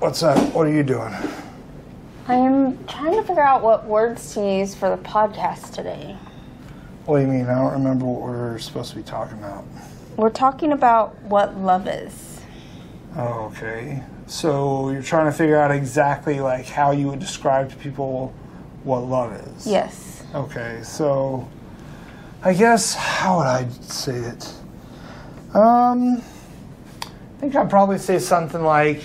What's that? What are you doing? I am trying to figure out what words to use for the podcast today. What do you mean? I don't remember what we're supposed to be talking about. We're talking about what love is. Oh, okay. So you're trying to figure out exactly like how you would describe to people what love is. Yes. Okay, so I guess how would I say it? I think I'd probably say something like,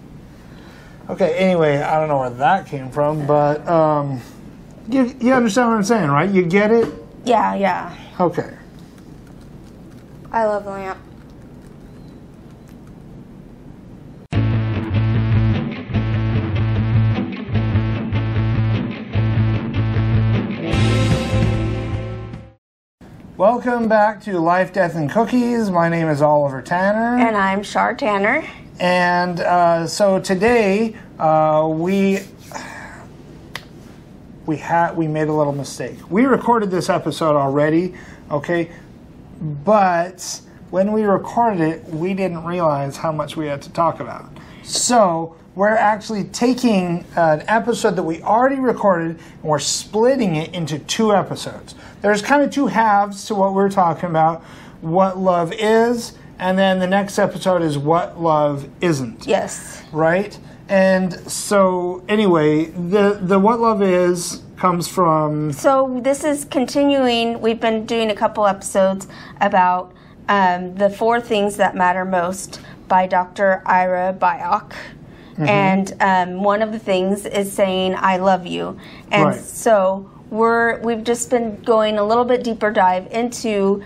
Okay, anyway, I don't know where that came from, but you understand what I'm saying, right? You get it? Yeah, yeah. Okay. I love the lamp. Welcome back to Life, Death, and Cookies. My name is Oliver Tanner. And I'm Char Tanner. And so today we made a little mistake. We recorded this episode already, okay? But when we recorded it, we didn't realize how much we had to talk about. So we're actually taking an episode that we already recorded and we're splitting it into two episodes. There's kind of two halves to what we're talking about, what love is. And then the next episode is what love isn't. Yes. Right? And so, anyway, the what love is comes from... So this is continuing. We've been doing a couple episodes about the four things that matter most by Dr. Ira Byock. Mm-hmm. And one of the things is saying, I love you. And right. So we've just been going a little bit deeper dive into...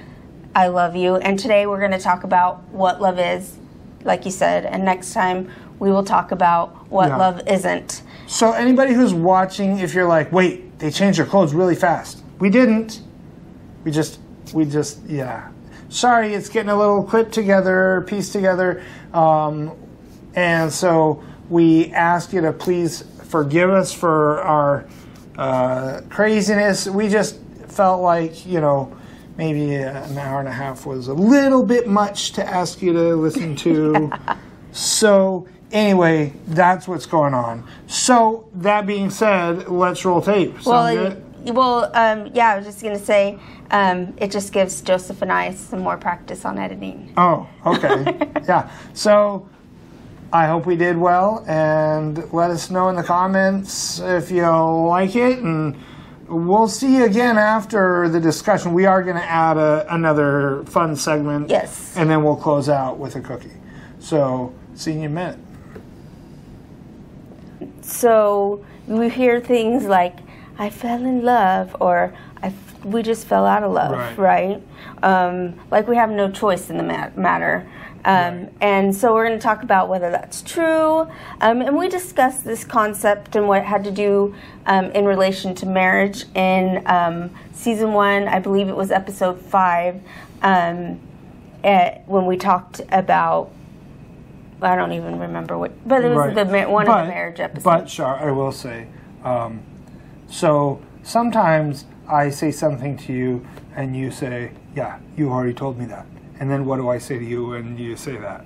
I love you, and today we're going to talk about what love is, like you said, and next time we will talk about what love isn't. So anybody who's watching, if you're like, wait, they changed their clothes really fast. We didn't. We just, yeah. Sorry, it's getting a little clip together, piece together, and so we ask you to please forgive us for our craziness. We just felt like, you know, maybe an hour and a half was a little bit much to ask you to listen to. Yeah. So anyway, that's what's going on. So that being said, let's roll tape. I was just going to say, it just gives Joseph and I some more practice on editing. Oh, okay. Yeah. So I hope we did well, and let us know in the comments if you like it, and we'll see you again after the discussion. We are going to add another fun segment. Yes. And then we'll close out with a cookie. So, see you in a minute. So, we hear things like, I fell in love, or we just fell out of love, right? Like we have no choice in the matter. Right. And so we're going to talk about whether that's true. And we discussed this concept and what it had to do in relation to marriage in season 1. I believe it was episode 5 when we talked about, I don't even remember what, but it was the marriage episodes. But, Char, I will say, so sometimes I say something to you and you say, yeah, you already told me that. And then what do I say to you when you say that?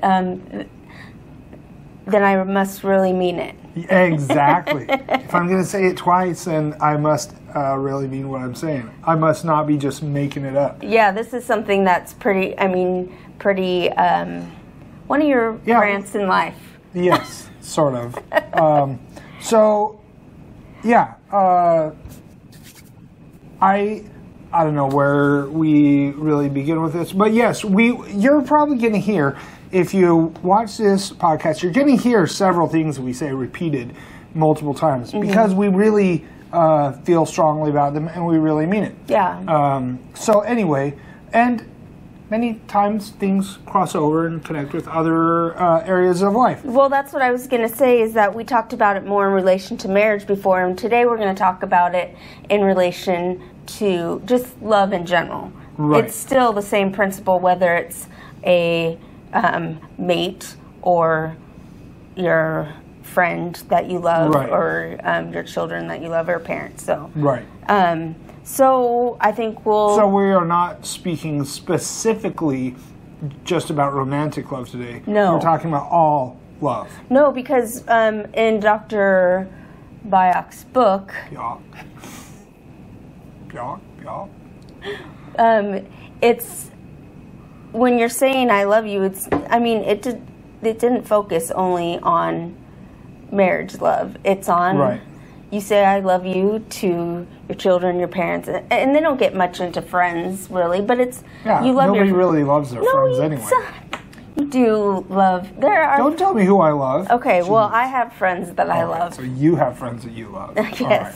Then I must really mean it. Exactly. If I'm going to say it twice, then I must really mean what I'm saying. I must not be just making it up. Yeah, this is something that's pretty, one of your rants in life. Yes, sort of. I don't know where we really begin with this, but yes, you're probably going to hear, if you watch this podcast, you're going to hear several things we say repeated multiple times, mm-hmm. because we really feel strongly about them and we really mean it. Yeah. So anyway, and many times things cross over and connect with other areas of life. Well, that's what I was going to say, is that we talked about it more in relation to marriage before, and today we're going to talk about it in relation to just love in general. Right. It's still the same principle, whether it's a mate or your friend that you love, right, or your children that you love, or parents. So, right. So I think we'll... So we are not speaking specifically just about romantic love today. No. We're talking about all love. No, because in Dr. Byock's book... Byock. It's... When you're saying I love you, it's... I mean, it didn't focus only on marriage love. It's on... Right. You say I love you to your children, your parents, and they don't get much into friends, really, but it's, yeah, you love nobody really loves their friends anyway. You do love, there are... Don't tell me who I love. Okay, well, I have friends that I love. So you have friends that you love. Yes. All right.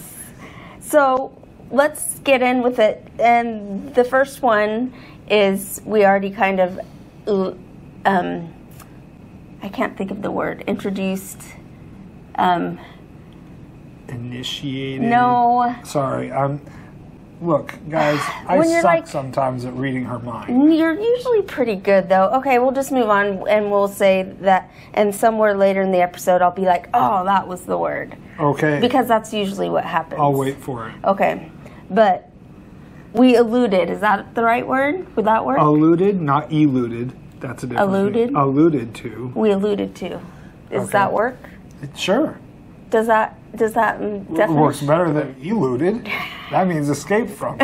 So let's get in with it, and the first one is, we already kind of, I can't think of the word, introduced... Initiated. No. Sorry. Look, guys, I suck sometimes at reading her mind. You're usually pretty good, though. Okay, we'll just move on, and we'll say that, and somewhere later in the episode, I'll be like, oh, that was the word. Okay. Because that's usually what happens. I'll wait for it. Okay. But we alluded. Is that the right word? Would that work? Alluded, not eluded. That's a different thing. Alluded to. We alluded to. Does that work? Sure. Does that definition works better than eluded? That means escape from.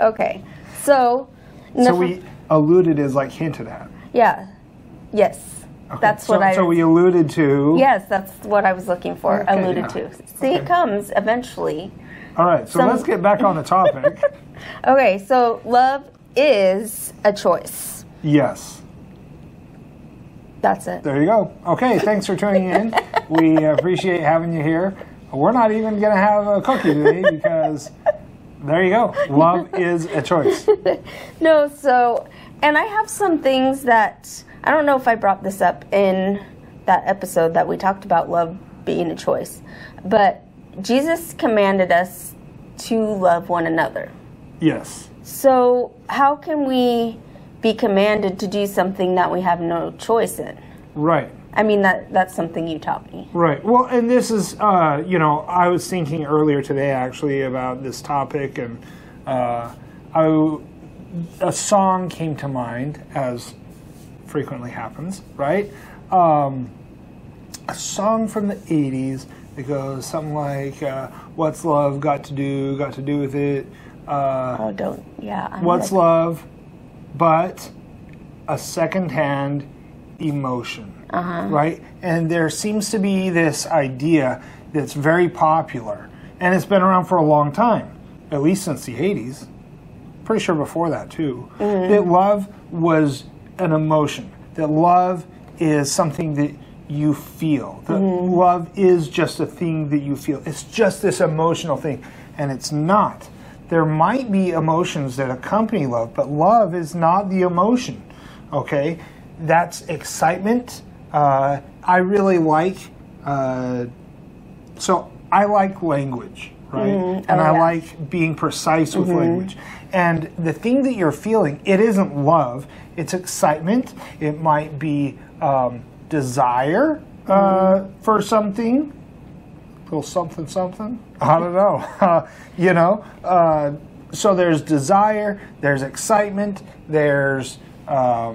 Okay, so we alluded is like hinted at. Yeah, yes, okay. That's what So we alluded to. Yes, that's what I was looking for. Okay, alluded to. See, it comes eventually. All right, so let's get back on the topic. Okay, so love is a choice. Yes. That's it. There you go. Okay, thanks for tuning in. We appreciate having you here. We're not even going to have a cookie today because there you go. Love is a choice. No, so, and I have some things that, I don't know if I brought this up in that episode that we talked about love being a choice, but Jesus commanded us to love one another. Yes. So how can we be commanded to do something that we have no choice in? Right. I mean, that's something you taught me. Right. Well, and this is, I was thinking earlier today, actually, about this topic, and a song came to mind, as frequently happens, right? A song from the 80s that goes something like, what's love got to do with it? What's love? But a secondhand emotion, right? And there seems to be this idea that's very popular, and it's been around for a long time, at least since the 80s, pretty sure before that too, that love was an emotion, that love is something that you feel, that love is just a thing that you feel. It's just this emotional thing, and it's not. There might be emotions that accompany love, but love is not the emotion, okay? That's excitement. I like language, right? And I like being precise with language. And the thing that you're feeling, it isn't love, it's excitement. It might be desire for something. Little something. I don't know. So there's desire, there's excitement, there's, I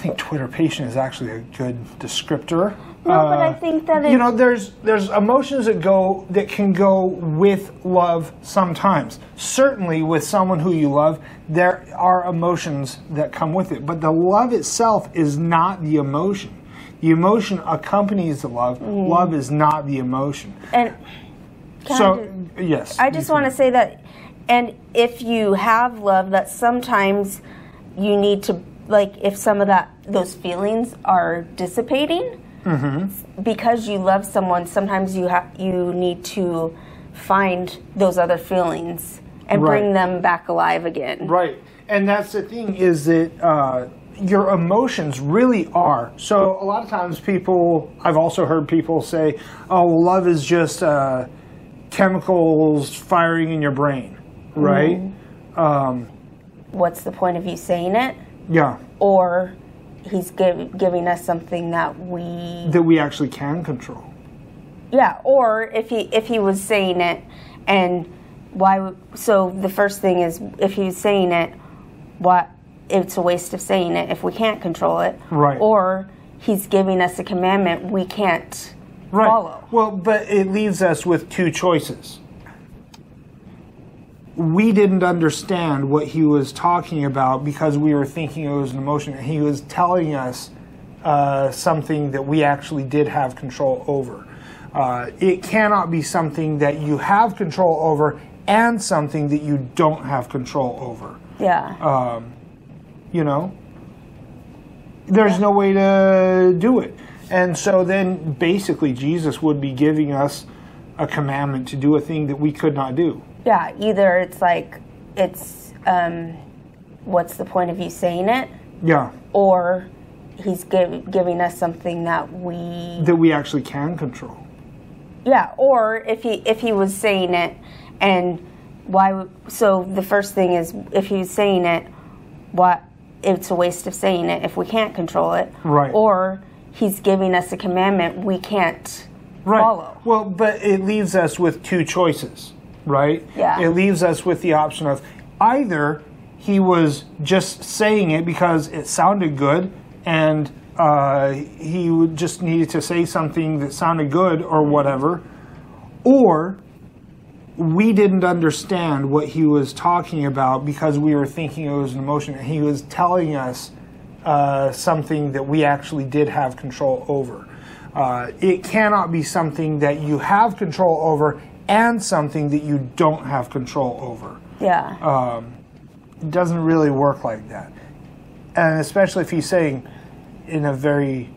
think Twitter patient is actually a good descriptor. No, but I think that it's... there's emotions that can go with love sometimes. Certainly with someone who you love, there are emotions that come with it. But the love itself is not the emotion. The emotion accompanies the love. Love is not the emotion. And I just want to say that, and if you have love, that sometimes you need to, like, if some of those feelings are dissipating, because you love someone, sometimes you need to find those other feelings and bring them back alive again. Right. And that's the thing, is that your emotions really are. So a lot of times people, I've also heard people say, oh, love is just chemicals firing in your brain, right? Mm-hmm. What's the point of you saying it? Yeah. Or he's giving us something that we actually can control. Yeah, or if he was saying it, and why? So the first thing is, if he's saying it, what? It's a waste of saying it if we can't control it. Right. Or he's giving us a commandment we can't follow. Well, but it leaves us with two choices. We didn't understand what he was talking about because we were thinking it was an emotion. He was telling us something that we actually did have control over. It cannot be something that you have control over and something that you don't have control over. Yeah. You know, there's no way to do it. And so then basically Jesus would be giving us a commandment to do a thing that we could not do. Yeah, either it's like, it's, what's the point of you saying it? Yeah. Or he's giving us something that we actually can control. Yeah, or if he was saying it, and why? So the first thing is, if he was saying it, what? It's a waste of saying it if we can't control it. Right. Or he's giving us a commandment we can't follow. Well, but it leaves us with two choices. Right? Yeah. It leaves us with the option of either he was just saying it because it sounded good and he would just needed to say something that sounded good or whatever, or we didn't understand what he was talking about because we were thinking it was an emotion, and he was telling us something that we actually did have control over. It cannot be something that you have control over and something that you don't have control over. Yeah. It doesn't really work like that. And especially if he's saying in a very,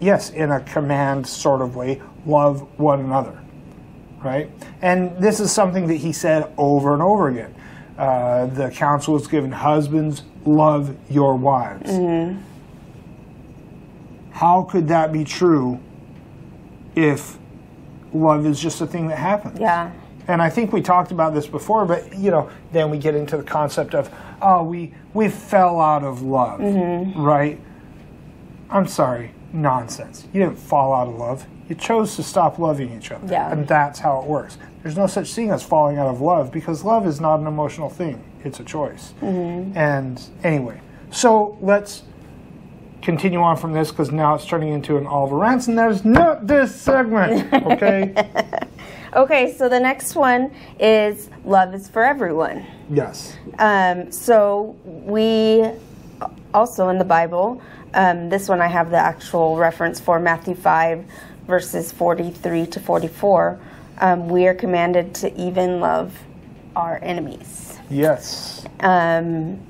in a command sort of way, love one another, right? And this is something that he said over and over again. The counsel was given, husbands, love your wives. Mm-hmm. How could that be true if love is just a thing that happens? Yeah. And I think we talked about this before, but, you know, then we get into the concept of, oh, we fell out of love, right? I'm sorry, nonsense. You didn't fall out of love. You chose to stop loving each other. Yeah. And that's how it works. There's no such thing as falling out of love, because love is not an emotional thing. It's a choice. Mm-hmm. And anyway, so let's continue on from this, because now it's turning into an Oliver Rants, and that is not this segment, okay? Okay, so the next one is love is for everyone. Yes. So we also in the Bible, this one I have the actual reference for, Matthew 5, verses 43 to 44, we are commanded to even love our enemies. Yes. And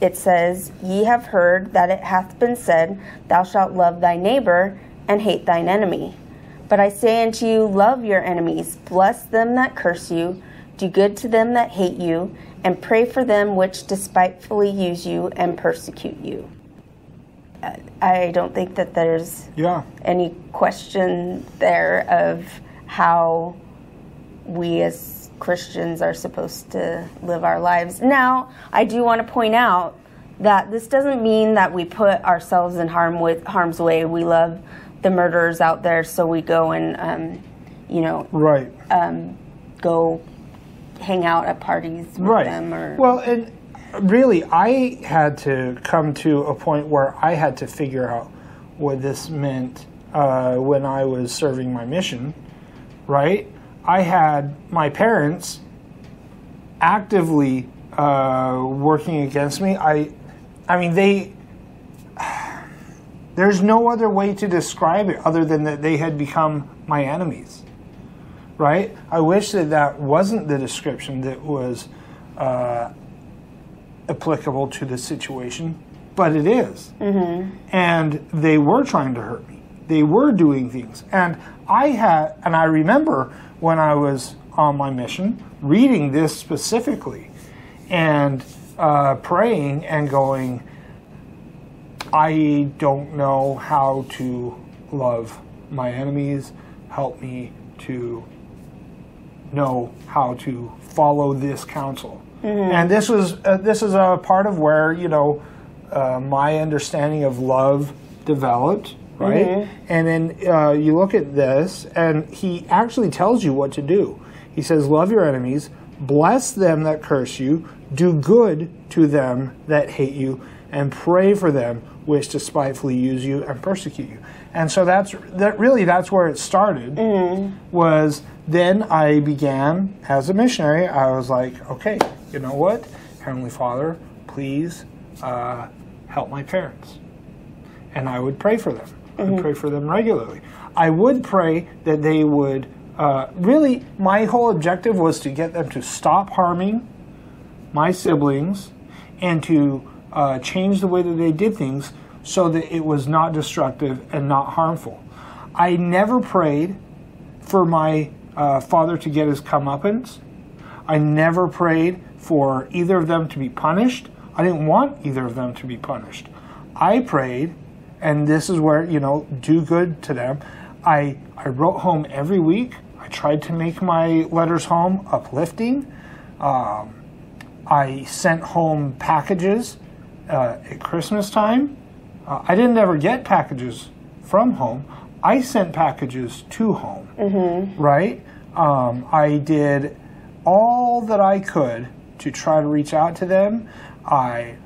it says, ye have heard that it hath been said, thou shalt love thy neighbor and hate thine enemy. But I say unto you, love your enemies, bless them that curse you, do good to them that hate you, and pray for them which despitefully use you and persecute you. I don't think that there's any question there of how we as Christians are supposed to live our lives. Now, I do want to point out that this doesn't mean that we put ourselves in harm's way. We love the murderers out there, so we go and, go hang out at parties with them. Or... Well, and really, I had to come to a point where I had to figure out what this meant when I was serving my mission, right? I had my parents actively working against me. I mean, there's no other way to describe it other than that they had become my enemies, right? I wish that that wasn't the description that was applicable to the situation, but it is. Mm-hmm. And they were trying to hurt me. They were doing things. And I remember when I was on my mission, reading this specifically, and praying and going, I don't know how to love my enemies. Help me to know how to follow this counsel. Mm-hmm. And this is a part of where, you know, my understanding of love developed, right? Mm-hmm. And then you look at this, and he actually tells you what to do. He says, love your enemies, bless them that curse you, do good to them that hate you, and pray for them which despitefully use you and persecute you. And so that's where it started. Mm-hmm. Was then I began as a missionary. I was like, okay, you know what, Heavenly Father, please help my parents. And I would pray for them. Mm-hmm. I would pray for them regularly. I would pray that they would really, my whole objective was to get them to stop harming my siblings and to change the way that they did things so that it was not destructive and not harmful. I never prayed for my father to get his comeuppance. I never prayed for either of them to be punished. I didn't want either of them to be punished. I prayed, and this is where, you know, do good to them. I wrote home every week. I tried to make my letters home uplifting. I sent home packages. At Christmas time, I didn't ever get packages from home. I sent packages to home, mm-hmm. right? I did all that I could to try to reach out to them. I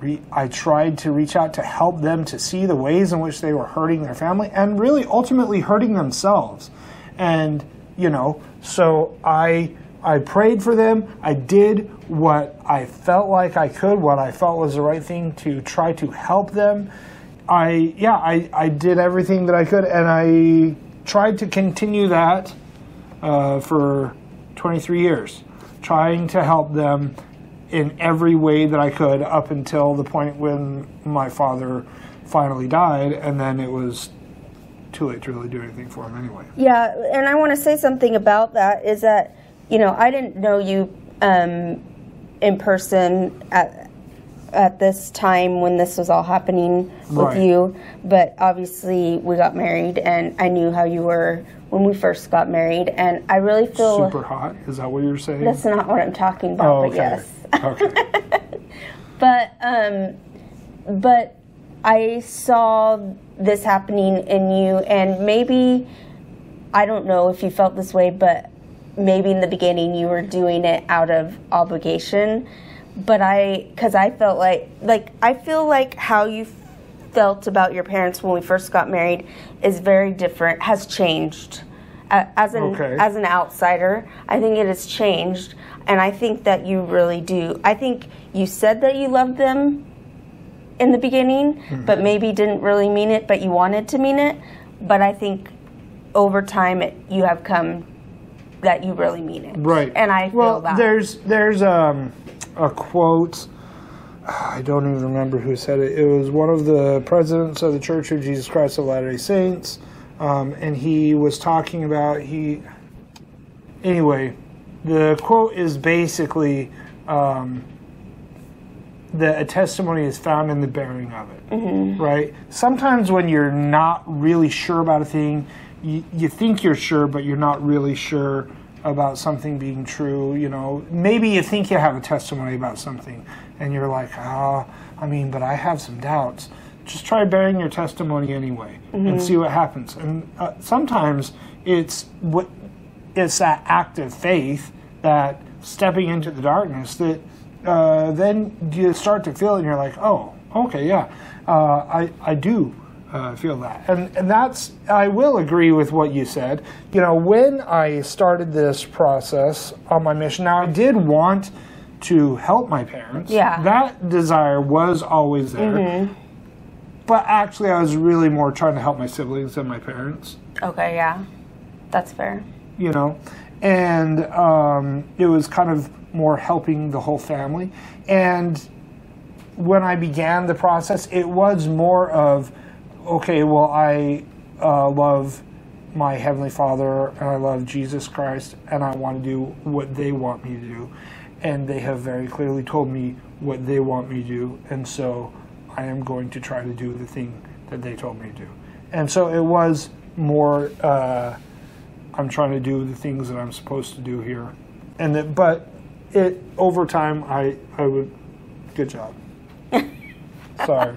tried to reach out to help them to see the ways in which they were hurting their family and really ultimately hurting themselves. And, you know, so I prayed for them. I did what I felt like I could, what I felt was the right thing to try to help them. I did everything that I could, and I tried to continue that for 23 years, trying to help them in every way that I could up until the point when my father finally died, and then it was too late to really do anything for him anyway. Yeah, and I want to say something about that is that, you know, I didn't know you in person at this time when this was all happening right. with you, but obviously we got married, and I knew how you were when we first got married, and I really feel super hot. Is that what you're saying? That's not what I'm talking about. Oh, okay. But yes. Okay. But I saw this happening in you, and maybe I don't know if you felt this way, but maybe in the beginning you were doing it out of obligation, but because I felt like I feel like how you felt about your parents when we first got married is very different, has changed. As an outsider, I think it has changed, and I think that you really do. I think you said that you loved them in the beginning, mm-hmm. but maybe didn't really mean it, but you wanted to mean it. But I think over time you have come that you really mean it. Right. And I feel well, that. There's a quote, I don't even remember who said it. It was one of the presidents of the Church of Jesus Christ of Latter-day Saints, and he was talking about, anyway, the quote is basically, that a testimony is found in the bearing of it, mm-hmm. right? Sometimes when you're not really sure about a thing, you think you're sure, but you're not really sure about something being true. You know, maybe you think you have a testimony about something, and you're like, but I have some doubts. Just try bearing your testimony anyway, mm-hmm. and see what happens. And sometimes it's that act of faith, that stepping into the darkness, that then you start to feel, and you're like, oh, okay, yeah, I do. Feel that. And that's, I will agree with what you said. You know, when I started this process on my mission, now I did want to help my parents. Yeah. That desire was always there. Mm-hmm. But actually, I was really more trying to help my siblings than my parents. Okay, yeah. That's fair. You know, and it was kind of more helping the whole family. And when I began the process, it was more of, okay, well, I love my Heavenly Father and I love Jesus Christ and I want to do what they want me to do. And they have very clearly told me what they want me to do, and so I am going to try to do the thing that they told me to do. And so it was more, I'm trying to do the things that I'm supposed to do here. And that, but it, over time, I would, good job. Sorry.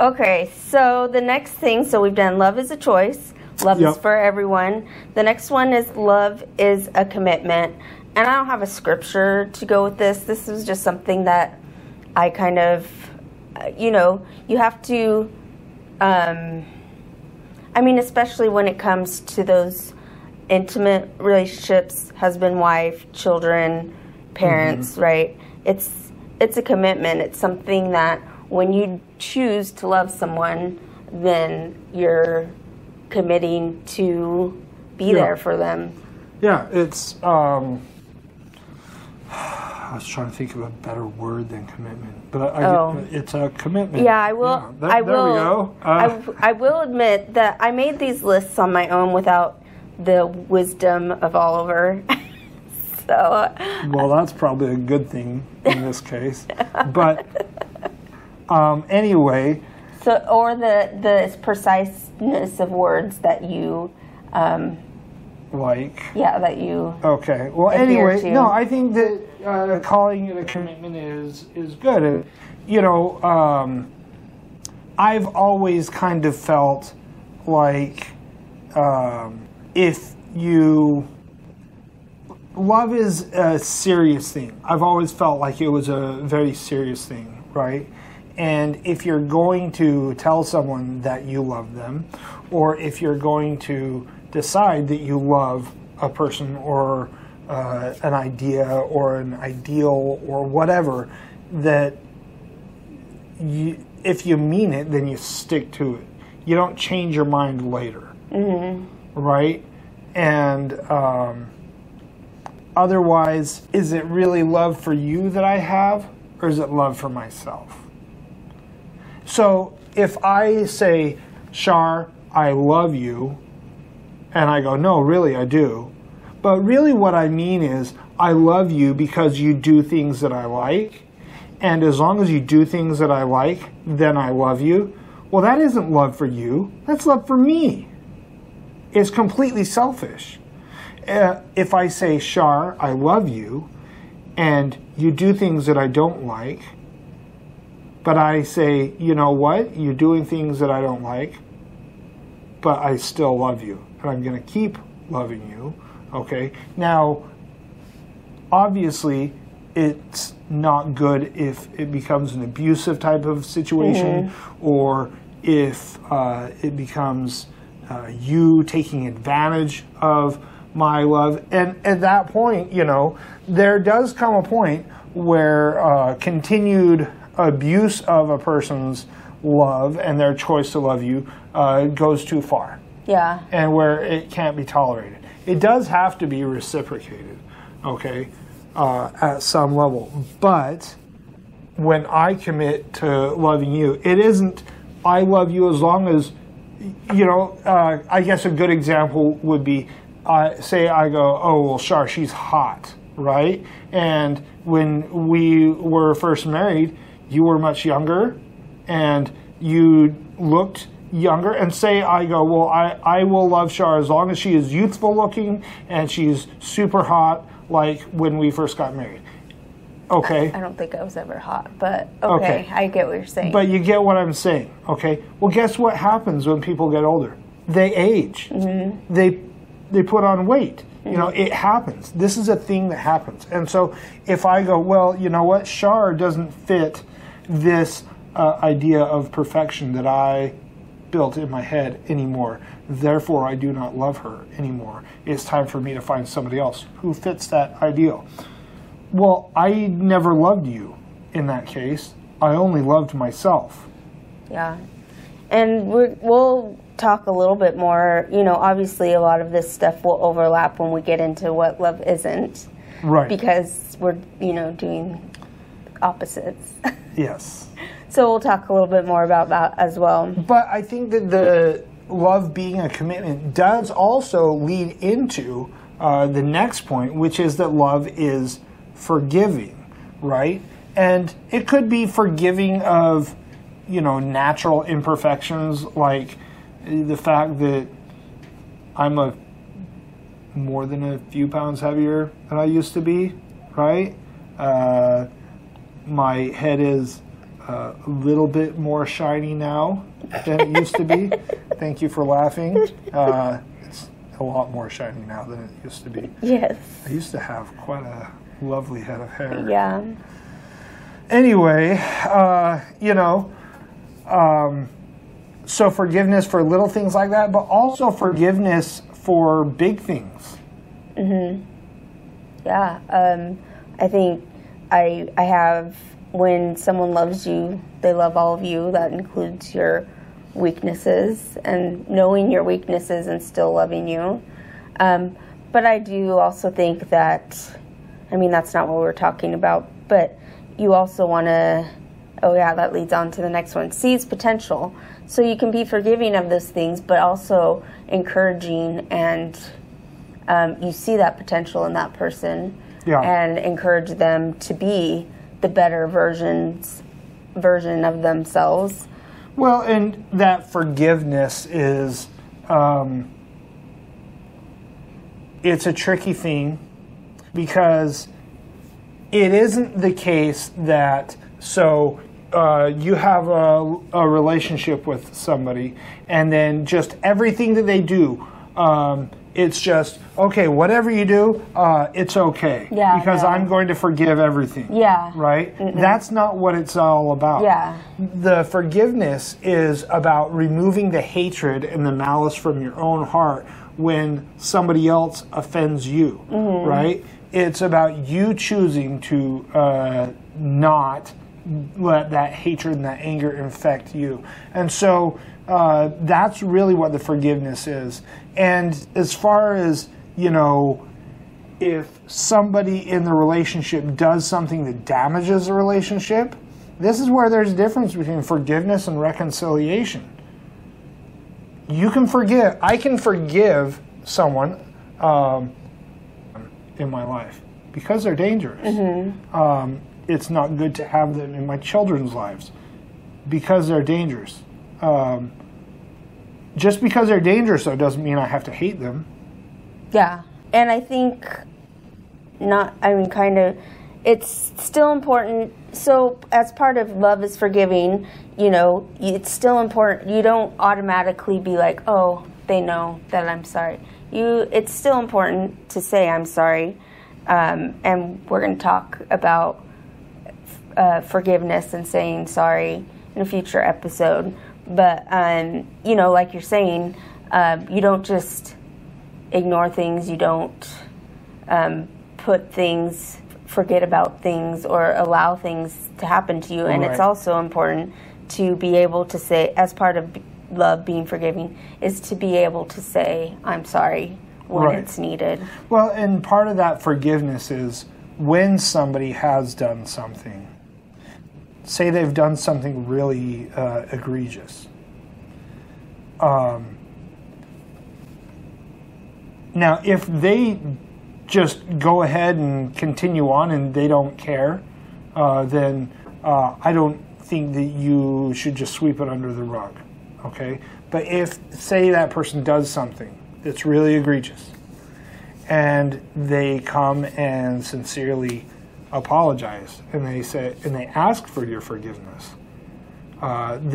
Okay, so the next thing, so we've done love is a choice. Love is for everyone. The next one is love is a commitment. And I don't have a scripture to go with this. This is just something that I kind of, you know, you have to, I mean, especially when it comes to those intimate relationships, husband, wife, children, parents, right? It's a commitment. It's something that when you choose to love someone, then you're committing to be there for them. Yeah, it's, I was trying to think of a better word than commitment, but it's a commitment. Yeah, I will. Yeah, there we go. I will admit that I made these lists on my own without the wisdom of Oliver. So. Well, that's probably a good thing in this case. But anyway. So, or the preciseness of words that you. Like. Yeah, that you. Okay. Well, anyway, no, I think that calling it a commitment is good. And, you know, I've always kind of felt like if you. Love is a serious thing. I've always felt like it was a very serious thing, right? And if you're going to tell someone that you love them, or if you're going to decide that you love a person or an idea or an ideal or whatever, that you, if you mean it, then you stick to it. You don't change your mind later, right? And otherwise, is it really love for you that I have, or is it love for myself? So if I say, Char, I love you, and I go, no, really, I do. But really what I mean is, I love you because you do things that I like. And as long as you do things that I like, then I love you. Well, that isn't love for you. That's love for me. It's completely selfish. If I say, Char, I love you, and you do things that I don't like, but I say, you know what? You're doing things that I don't like, but I still love you. And I'm going to keep loving you, okay? Now, obviously, it's not good if it becomes an abusive type of situation or if it becomes you taking advantage of my love. And at that point, you know, there does come a point where continued abuse of a person's love and their choice to love you goes too far. Yeah. And where it can't be tolerated. It does have to be reciprocated, okay, at some level. But when I commit to loving you, it isn't I love you as long as, you know, I guess a good example would be, say I go, oh, well, Char, she's hot, right? And when we were first married, you were much younger and you looked younger, and say I go, well, I will love Char as long as she is youthful looking and she's super hot, like when we first got married. Okay. I don't think I was ever hot, but okay, I get what you're saying. But you get what I'm saying, okay? Well, guess what happens when people get older? They age. They put on weight. You know, it happens. This is a thing that happens. And so if I go, well, you know what? Char doesn't fit this idea of perfection that I built in my head anymore. Therefore, I do not love her anymore. It's time for me to find somebody else who fits that ideal. Well, I never loved you in that case. I only loved myself. Yeah. And we'll talk a little bit more. You know, obviously, a lot of this stuff will overlap when we get into what love isn't. Right. Because we're, you know, doing opposites. Yes. So we'll talk a little bit more about that as well. But I think that the love being a commitment does also lead into the next point, which is that love is forgiving, right? And it could be forgiving of, you know, natural imperfections, like the fact that I'm more than a few pounds heavier than I used to be, right? My head is a little bit more shiny now than it used to be. Thank you for laughing. It's a lot more shiny now than it used to be. Yes. I used to have quite a lovely head of hair. Yeah. Anyway, you know, so forgiveness for little things like that, but also forgiveness for big things. Mm-hmm. Yeah. I think I have, when someone loves you, they love all of you. That includes your weaknesses, and knowing your weaknesses and still loving you. But I do also think that, I mean, that's not what we're talking about, but you also want to, oh yeah, that leads on to the next one, seize potential. So you can be forgiving of those things, but also encouraging, and you see that potential in that person. Yeah. And encourage them to be the better version of themselves. Well, and that forgiveness is, it's a tricky thing, because it isn't the case that, so you have a relationship with somebody, and then just everything that they do, it's just, okay, whatever you do, it's okay. Yeah, because I'm going to forgive everything. Yeah. Right? Mm-mm. That's not what it's all about. Yeah. The forgiveness is about removing the hatred and the malice from your own heart when somebody else offends you. Mm-hmm. Right? It's about you choosing to not let that hatred and that anger infect you. And so that's really what the forgiveness is. And as far as, you know, if somebody in the relationship does something that damages the relationship, this is where there's a difference between forgiveness and reconciliation. You can forgive. I can forgive someone in my life because they're dangerous. Mm-hmm. It's not good to have them in my children's lives because they're dangerous. Just because they're dangerous, though, doesn't mean I have to hate them. Yeah. And I think not, I mean, kind of, it's still important. So as part of love is forgiving, you know, it's still important. You don't automatically be like, oh, they know that I'm sorry. It's still important to say I'm sorry. And we're going to talk about forgiveness and saying sorry in a future episode. But, you know, like you're saying, you don't just ignore things. You don't forget about things or allow things to happen to you. And Right. It's also important to be able to say, as part of love being forgiving, is to be able to say, I'm sorry, when Right. It's needed. Well, and part of that forgiveness is when somebody has done something. Say they've done something really egregious. Now, if they just go ahead and continue on and they don't care, then I don't think that you should just sweep it under the rug, okay? But if, say that person does something that's really egregious, and they come and sincerely apologize, and they say, and they ask for your forgiveness. And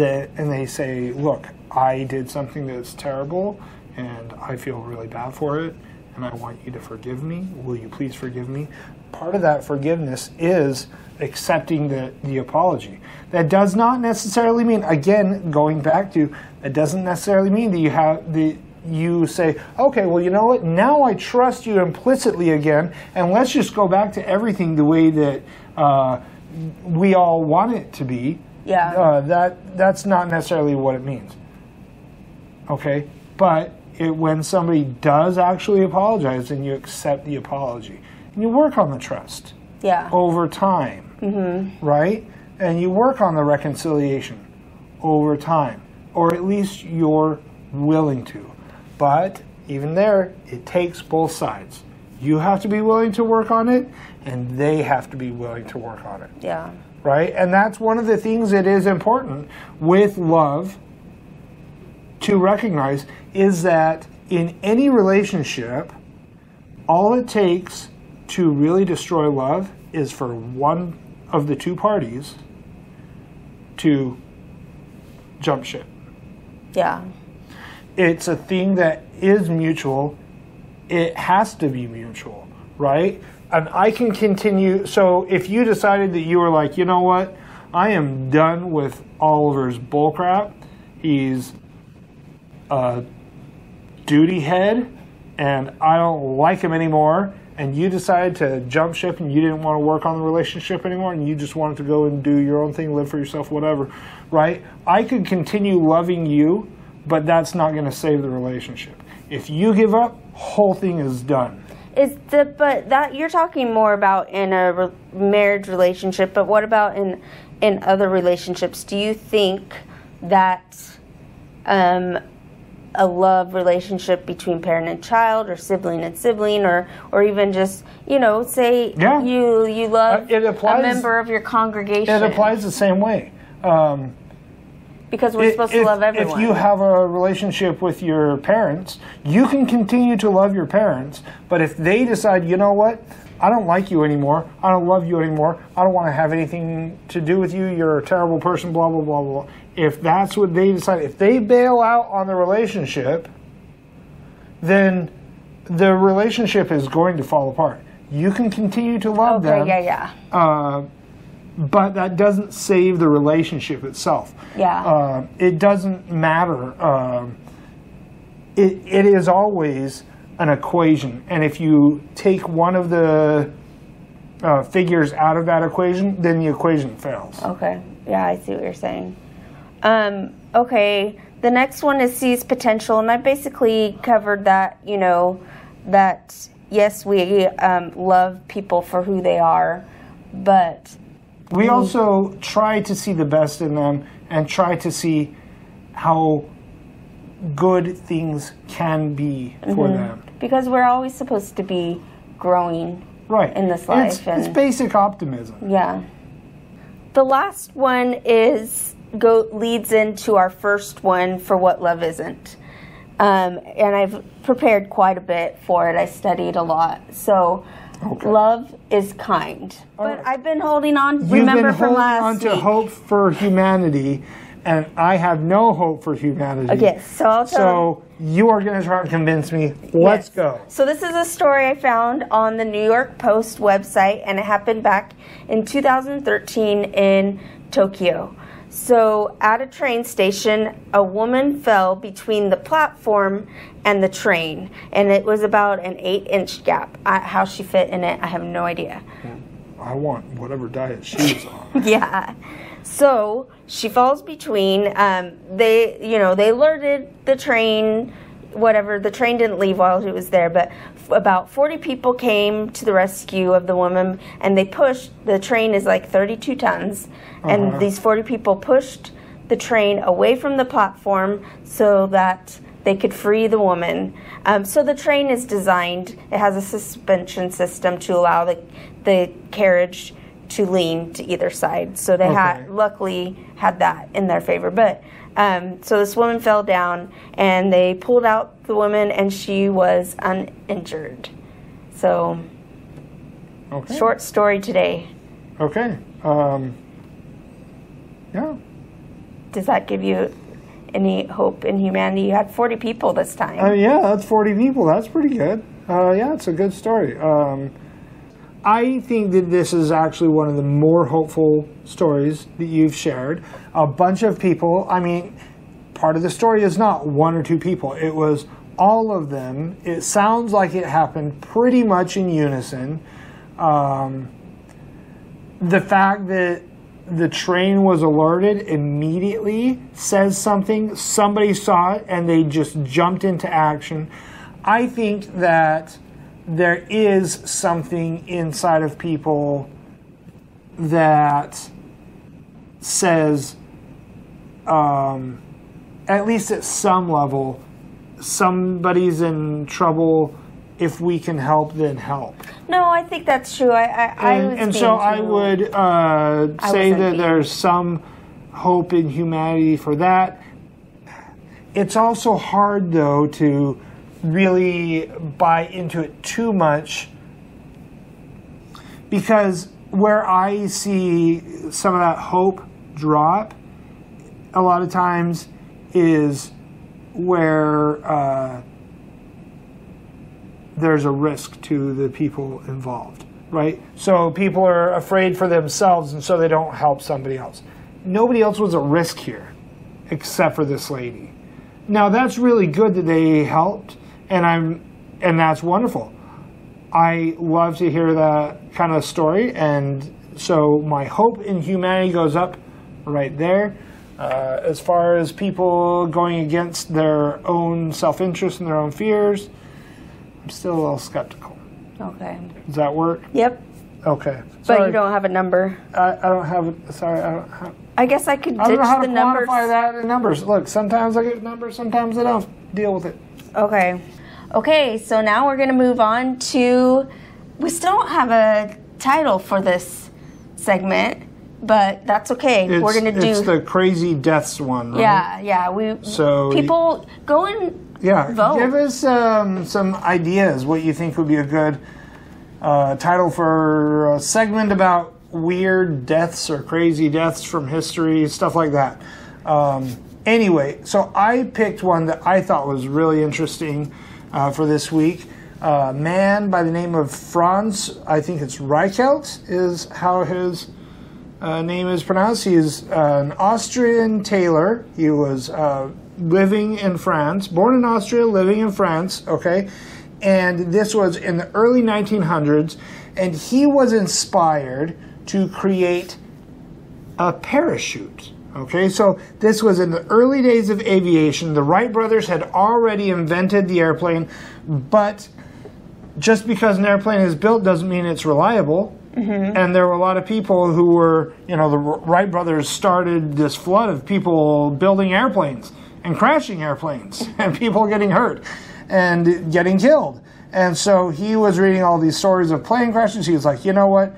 they say, "Look, I did something that's terrible, and I feel really bad for it, and I want you to forgive me. Will you please forgive me?" Part of that forgiveness is accepting the apology. That does not necessarily mean, again, going back to, it doesn't necessarily mean that you say, okay, well, you know what? Now I trust you implicitly again, and let's just go back to everything the way that we all want it to be. Yeah. That's not necessarily what it means. Okay? But when somebody does actually apologize, then you accept the apology. And you work on the trust. Yeah. Over time. Mm-hmm. Right? And you work on the reconciliation over time. Or at least your willing to. But even there, it takes both sides. You have to be willing to work on it, and they have to be willing to work on it. Yeah. Right? And that's one of the things that is important with love to recognize is that in any relationship, all it takes to really destroy love is for one of the two parties to jump ship. Yeah. It's a thing that is mutual. It has to be mutual, right? And I can continue. So if you decided that you were like, you know what? I am done with Oliver's bullcrap. He's a duty head and I don't like him anymore. And you decided to jump ship and you didn't want to work on the relationship anymore and you just wanted to go and do your own thing, live for yourself, whatever, right? I could continue loving you, but that's not going to save the relationship. If you give up, whole thing is done. But that you're talking more about in a marriage relationship, but what about in other relationships? Do you think that a love relationship between parent and child, or sibling and sibling, or even just, you know, say you love a member of your congregation? It applies the same way. Because we're supposed to love everyone. If you have a relationship with your parents, you can continue to love your parents, but if they decide, you know what, I don't like you anymore, I don't love you anymore, I don't want to have anything to do with you, you're a terrible person, blah, blah, blah, blah. If that's what they decide, if they bail out on the relationship, then the relationship is going to fall apart. You can continue to love them. But that doesn't save the relationship itself. Yeah. It doesn't matter. It is always an equation. And if you take one of the figures out of that equation, then the equation fails. Okay. Yeah, I see what you're saying. Okay. The next one is seize potential. And I basically covered that, you know, that yes, we love people for who they are, but we also try to see the best in them and try to see how good things can be for them. Because we're always supposed to be growing in this life. It's basic optimism. Yeah. The last one is leads into our first one for what love isn't. And I've prepared quite a bit for it. I studied a lot. So okay. Love is kind. But I've been holding on. You've been holding on to hope for humanity, and I have no hope for humanity. Okay, so you are going to try to convince me. Let's go. So this is a story I found on the New York Post website, and it happened back in 2013 in Tokyo. So at a train station, a woman fell between the platform and the train, and it was about an 8-inch gap. How she fit in it, I have no idea. I want whatever diet she was on. Yeah. So she falls between. They alerted the train, whatever. The train didn't leave while she was there, but about 40 people came to the rescue of the woman, and they pushed. The train is like 32 tons, and these 40 people pushed the train away from the platform so that they could free the woman. So the train is designed. It has a suspension system to allow the carriage to lean to either side. So they luckily had that in their favor. But so this woman fell down, and they pulled out the woman, and she was uninjured. So short story today. Okay. Yeah. Does that give you any hope in humanity? You had 40 people this time. Yeah, that's 40 people. That's pretty good. Yeah, it's a good story. I think that this is actually one of the more hopeful stories that you've shared. A bunch of people, I mean, part of the story is not one or two people. It was all of them. It sounds like it happened pretty much in unison. The fact that the train was alerted immediately says something. Somebody saw it and they just jumped into action. I think that there is something inside of people that says at least at some level, somebody's in trouble. If we can help, then help. No, I think that's true. I would say that there's some hope in humanity for that. It's also hard, though, to really buy into it too much, because where I see some of that hope drop a lot of times is where there's a risk to the people involved, right? So people are afraid for themselves, and so they don't help somebody else. Nobody else was at risk here except for this lady. Now, that's really good that they helped, and that's wonderful. I love to hear that kind of story, and so my hope in humanity goes up right there. As far as people going against their own self-interest and their own fears, I'm still a little skeptical. Okay. Does that work? Yep. Okay. Sorry. But you don't have a number. I don't have a, sorry, I don't have. I guess I could ditch the numbers. I don't know how to quantify that in numbers. Look, sometimes I get numbers, sometimes I don't. Deal with it. Okay. Okay, so now we're going to move on to, we still don't have a title for this segment, but that's okay. We're going to do. It's the crazy deaths one, right? Yeah, yeah. So people, go and vote. Give us some ideas what you think would be a good title for a segment about weird deaths or crazy deaths from history, stuff like that. Anyway, so I picked one that I thought was really interesting for this week. A man by the name of Franz, I think it's Reichelt is how his name is pronounced. He is an Austrian tailor. He was living in France, born in Austria, living in France, okay? And this was in the early 1900s, and he was inspired to create a parachute, okay? So this was in the early days of aviation. The Wright brothers had already invented the airplane, but just because an airplane is built doesn't mean it's reliable. Mm-hmm. And there were a lot of people who were, you know, the Wright brothers started this flood of people building airplanes and crashing airplanes and people getting hurt and getting killed. And so he was reading all these stories of plane crashes. He was like, you know what?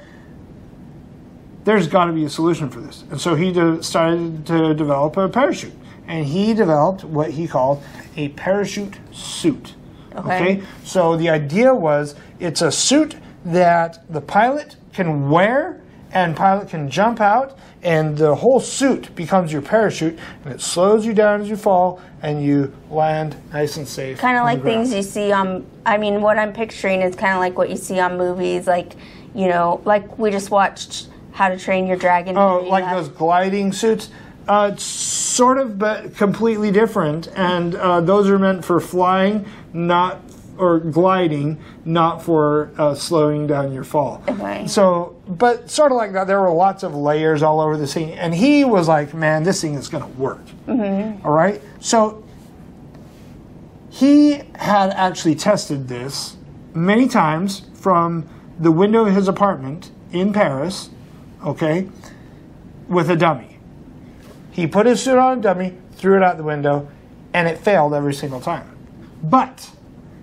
There's got to be a solution for this. And so he started to develop a parachute. And he developed what he called a parachute suit. Okay? So the idea was it's a suit that the pilot can wear, and pilot can jump out, and the whole suit becomes your parachute, and it slows you down as you fall, and you land nice and safe. Kind of like things you see on, I mean, what I'm picturing is kind of like what you see on movies, like, you know, like we just watched How to Train Your Dragon. Oh, like those gliding suits? Sort of, but completely different, and those are meant for flying, not or gliding, not for slowing down your fall. Okay. So, but sort of like that, there were lots of layers all over the scene, and he was like, man, this thing is going to work. Mm-hmm. All right? So he had actually tested this many times from the window of his apartment in Paris, okay, with a dummy. He put his suit on a dummy, threw it out the window, and it failed every single time. But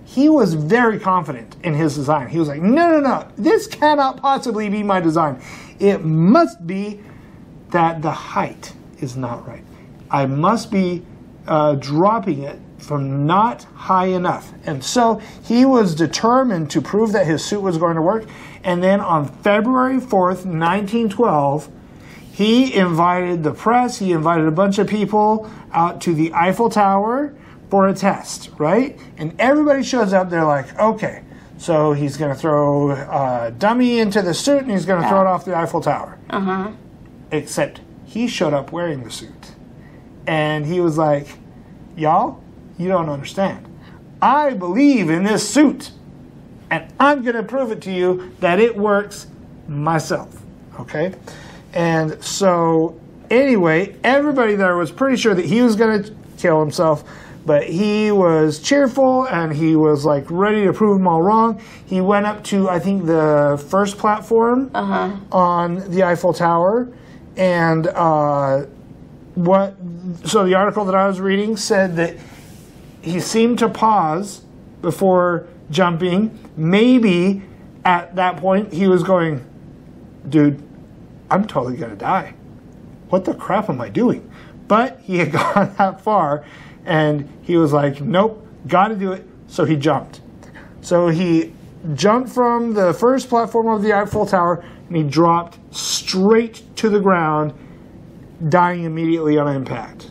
he was very confident in his design. He was like, no, no, no, this cannot possibly be my design. It must be that the height is not right. I must be dropping it from not high enough. And so he was determined to prove that his suit was going to work. And then on February 4th, 1912, he invited the press, he invited a bunch of people out to the Eiffel Tower for a test, right? And everybody shows up, they're like, okay, so he's going to throw a dummy into the suit and he's going to throw it off the Eiffel Tower. Uh-huh. Except he showed up wearing the suit. And he was like, y'all, you don't understand. I believe in this suit. And I'm going to prove it to you that it works myself, okay? And so anyway, everybody there was pretty sure that he was going to kill himself. But he was cheerful, and he was, like, ready to prove them all wrong. He went up to, I think, the first platform on the Eiffel Tower, and what? So the article that I was reading said that he seemed to pause before jumping. Maybe at that point he was going, dude, I'm totally gonna die. What the crap am I doing? But he had gone that far and he was like, nope, gotta do it. So he jumped. So he jumped from the first platform of the Eiffel Tower and he dropped straight to the ground, dying immediately on impact.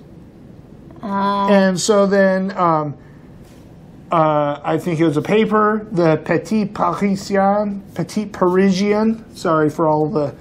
And so then I think it was a paper, the Petit Parisien, sorry for all the,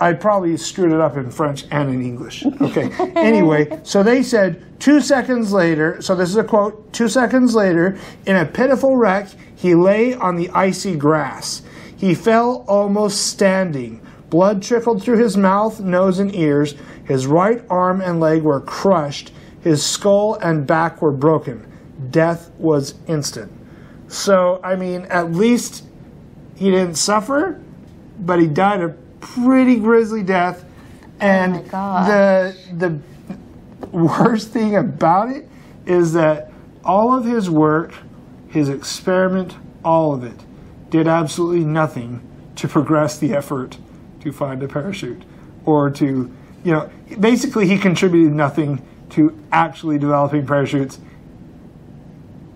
I probably screwed it up in French and in English. Okay, anyway, so they said 2 seconds later, so this is a quote, 2 seconds later, in a pitiful wreck, he lay on the icy grass. He fell almost standing. Blood trickled through his mouth, nose, and ears. His right arm and leg were crushed. His skull and back were broken. Death was instant. So, I mean, at least he didn't suffer, but he died a pretty grisly death. And the worst thing about it is that all of his work, his experiment, all of it, did absolutely nothing to progress the effort to find a parachute or to, you know, basically he contributed nothing to actually developing parachutes.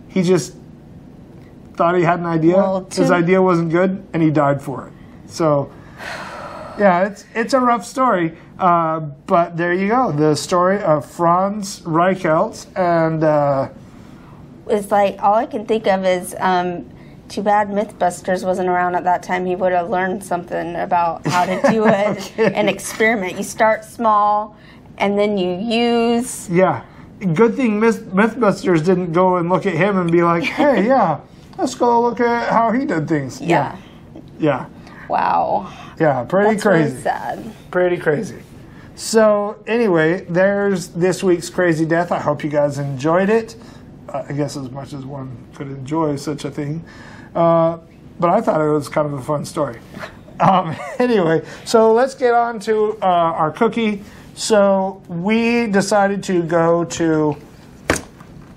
He just thought he had an idea. Well, his idea wasn't good, and he died for it. So, yeah, it's a rough story. But there you go, the story of Franz Reichelt. And it's like all I can think of is too bad MythBusters wasn't around at that time. He would have learned something about how to do it and experiment. You start small, and then you use. Yeah. Good thing MythBusters didn't go and look at him and be like, hey, yeah, let's go look at how he did things. Yeah. Yeah. Wow. Yeah, pretty crazy. Really sad. Pretty crazy. So, anyway, there's this week's Crazy Death. I hope you guys enjoyed it. I guess as much as one could enjoy such a thing. But I thought it was kind of a fun story. Anyway, so let's get on to our cookie. So we decided to go to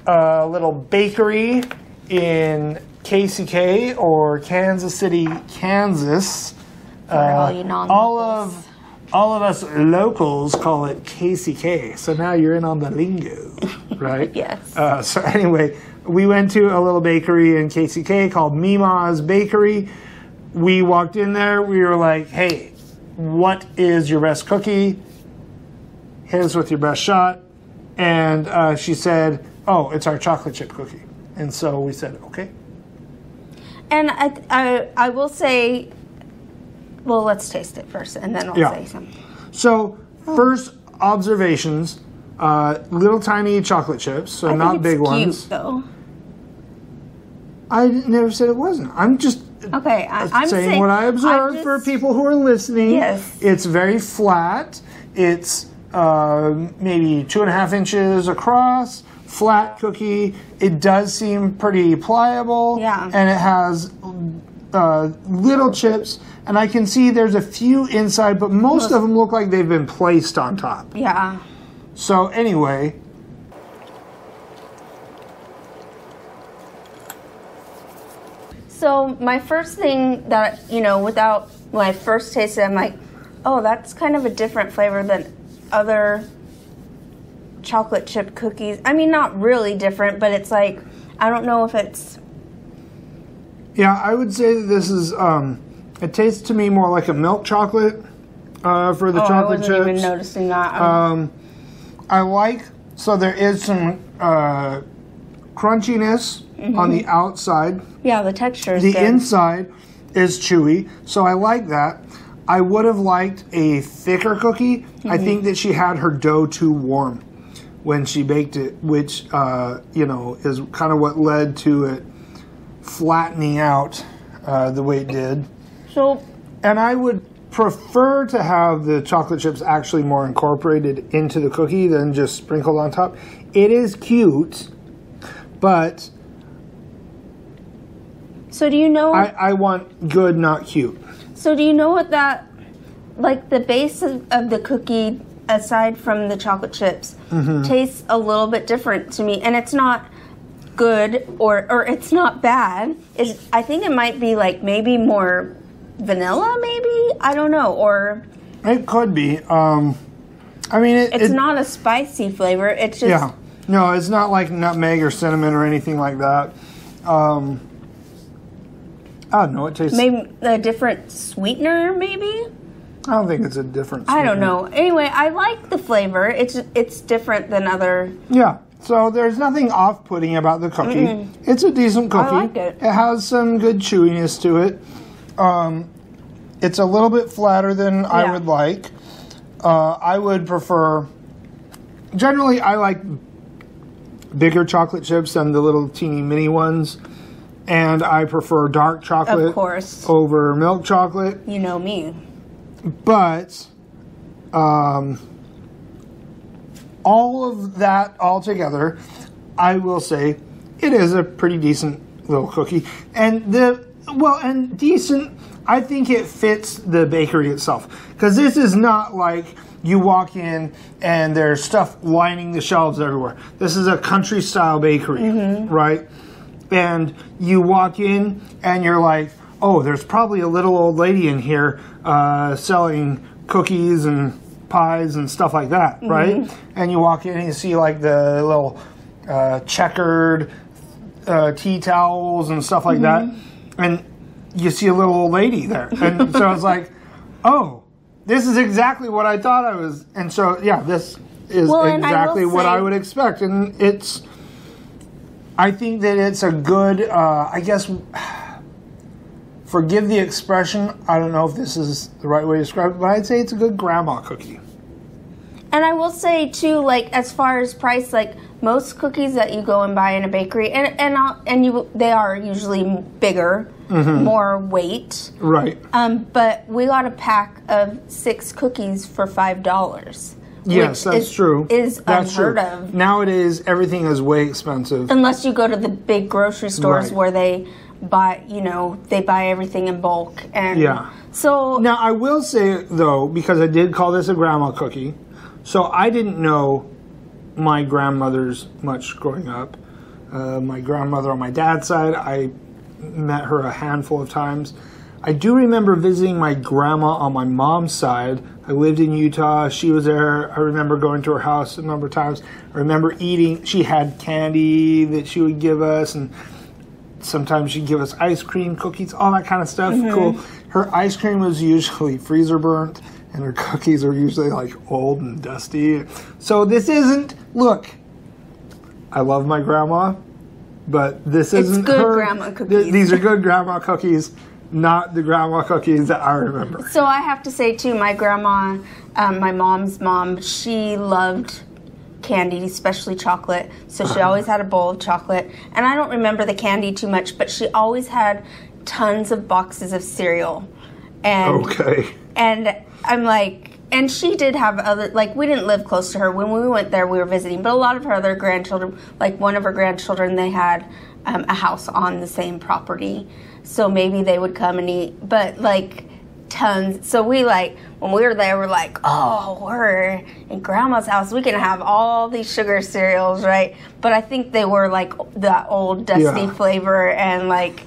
a little bakery in KCK, or Kansas City, Kansas. For all you non-locals. All of us locals call it KCK. So now you're in on the lingo, right? Yes. So anyway, we went to a little bakery in KCK called MeMa's Bakery. We walked in there. We were like, hey, what is your best cookie? Hit us with your best shot. And she said, oh, it's our chocolate chip cookie. And so we said, okay. And I will say, well, let's taste it first, and then I'll say something. So first observations, little tiny chocolate chips, so not big ones. I think it's cute, though. I never said it wasn't. I'm just saying what I observed for people who are listening. Yes. It's very flat. It's maybe 2.5 inches across, flat cookie. It does seem pretty pliable, and it has little chips. And I can see there's a few inside, but most of them look like they've been placed on top. Yeah. So anyway. So my first thing that, you know, when I first tasted it, I'm like, oh, that's kind of a different flavor than other chocolate chip cookies. I mean, not really different, but it's like, I don't know if it's. Yeah, I would say that this is, it tastes to me more like a milk chocolate for the chocolate chips. I wasn't even noticing that. So there is some crunchiness on the outside. Yeah, the texture is good. The inside is chewy, so I like that. I would have liked a thicker cookie. I think that she had her dough too warm when she baked it, which, you know, is kind of what led to it flattening out the way it did. So, and I would prefer to have the chocolate chips actually more incorporated into the cookie than just sprinkled on top. It is cute, but. So do you know? I want good, not cute. So do you know what that, like the base of the cookie, aside from the chocolate chips, tastes a little bit different to me. And it's not good or it's not bad. It's, I think it might be like maybe more vanilla, maybe? I don't know. Or it could be. I mean, it's not a spicy flavor. It's just... Yeah. No, it's not like nutmeg or cinnamon or anything like that. I don't know. It tastes... Maybe a different sweetener, maybe? I don't think it's a different sweetener. I don't know. Anyway, I like the flavor. It's different than other... Yeah. So there's nothing off-putting about the cookie. It's a decent cookie. I like it. It has some good chewiness to it. It's a little bit flatter than I would like. I would prefer... Generally, I like bigger chocolate chips than the little teeny mini ones. And I prefer dark chocolate over milk chocolate. You know me. But all of that all together, I will say it is a pretty decent little cookie. And decent, I think it fits the bakery itself. Because this is not like you walk in and there's stuff lining the shelves everywhere. This is a country-style bakery, right? And you walk in and you're like, oh, there's probably a little old lady in here selling cookies and pies and stuff like that, right? And you walk in and you see like the little checkered tea towels and stuff like that. And you see a little old lady there. And so it's like, oh, this is exactly what I thought I was. And so, yeah, this is exactly what I would expect. And it's... I think that it's a good, I guess, forgive the expression, I don't know if this is the right way to describe it, but I'd say it's a good grandma cookie. And I will say, too, like, as far as price, like, most cookies that you go and buy in a bakery, they are usually bigger, more weight. Right. But we got a pack of 6 cookies for $5. Yes, that's true. That's unheard of. Nowadays, everything is way expensive. Unless you go to the big grocery stores where they buy, they buy everything in bulk. And so now I will say though, because I did call this a grandma cookie, so I didn't know my grandmothers much growing up. My grandmother on my dad's side, I met her a handful of times. I do remember visiting my grandma on my mom's side. I lived in Utah. She was there. I remember going to her house a number of times. I remember eating. She had candy that she would give us, and sometimes she'd give us ice cream, cookies, all that kind of stuff. Cool. Her ice cream was usually freezer burnt, and her cookies are usually like old and dusty. So this isn't, look, I love my grandma, but this isn't good grandma cookies. These are good grandma cookies. Not the grandma cookies that I remember. So I have to say, too, my grandma, my mom's mom, she loved candy, especially chocolate. So she always had a bowl of chocolate. And I don't remember the candy too much, but she always had tons of boxes of cereal. And, and I'm like, and she did have other, like, we didn't live close to her. When we went there, we were visiting. But a lot of her other grandchildren, like one of her grandchildren, they had a house on the same property. So maybe they would come and eat, but like tons. So we like, when we were there, we're like, oh, we're in grandma's house. We can have all these sugar cereals, right? But I think they were like that old dusty flavor and like,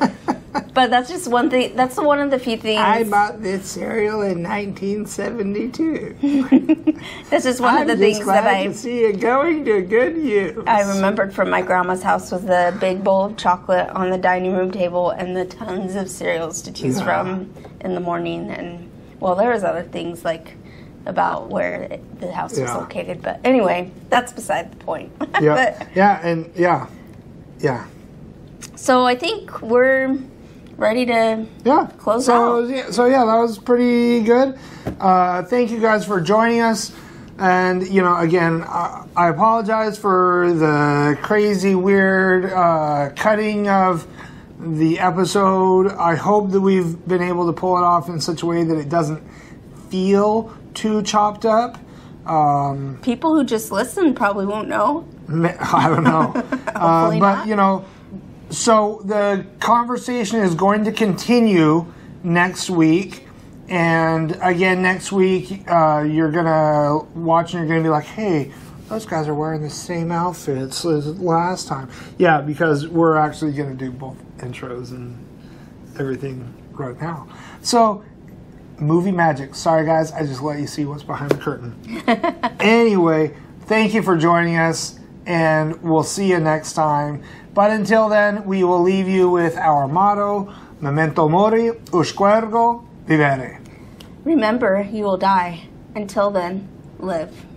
but that's just one thing. That's one of the few things. I bought this cereal in 1972. That's just one of the things that I see it going to good use. I remembered from my grandma's house was the big bowl of chocolate on the dining room table and the tons of cereals to choose from in the morning. And well, there was other things like about where the house was located, but anyway, that's beside the point. So I think we're ready to close out. So, that was pretty good. Thank you guys for joining us. And, again, I apologize for the crazy, weird cutting of the episode. I hope that we've been able to pull it off in such a way that it doesn't feel too chopped up. People who just listen probably won't know. I don't know. Hopefully not. So the conversation is going to continue next week. And again, next week, you're going to watch and you're going to be like, hey, those guys are wearing the same outfits as last time. Yeah, because we're actually going to do both intros and everything right now. So, movie magic. Sorry, guys. I just let you see what's behind the curtain. Anyway, thank you for joining us, and we'll see you next time. But until then, we will leave you with our motto, Memento mori, usquergo, vivere. Remember, you will die. Until then, live.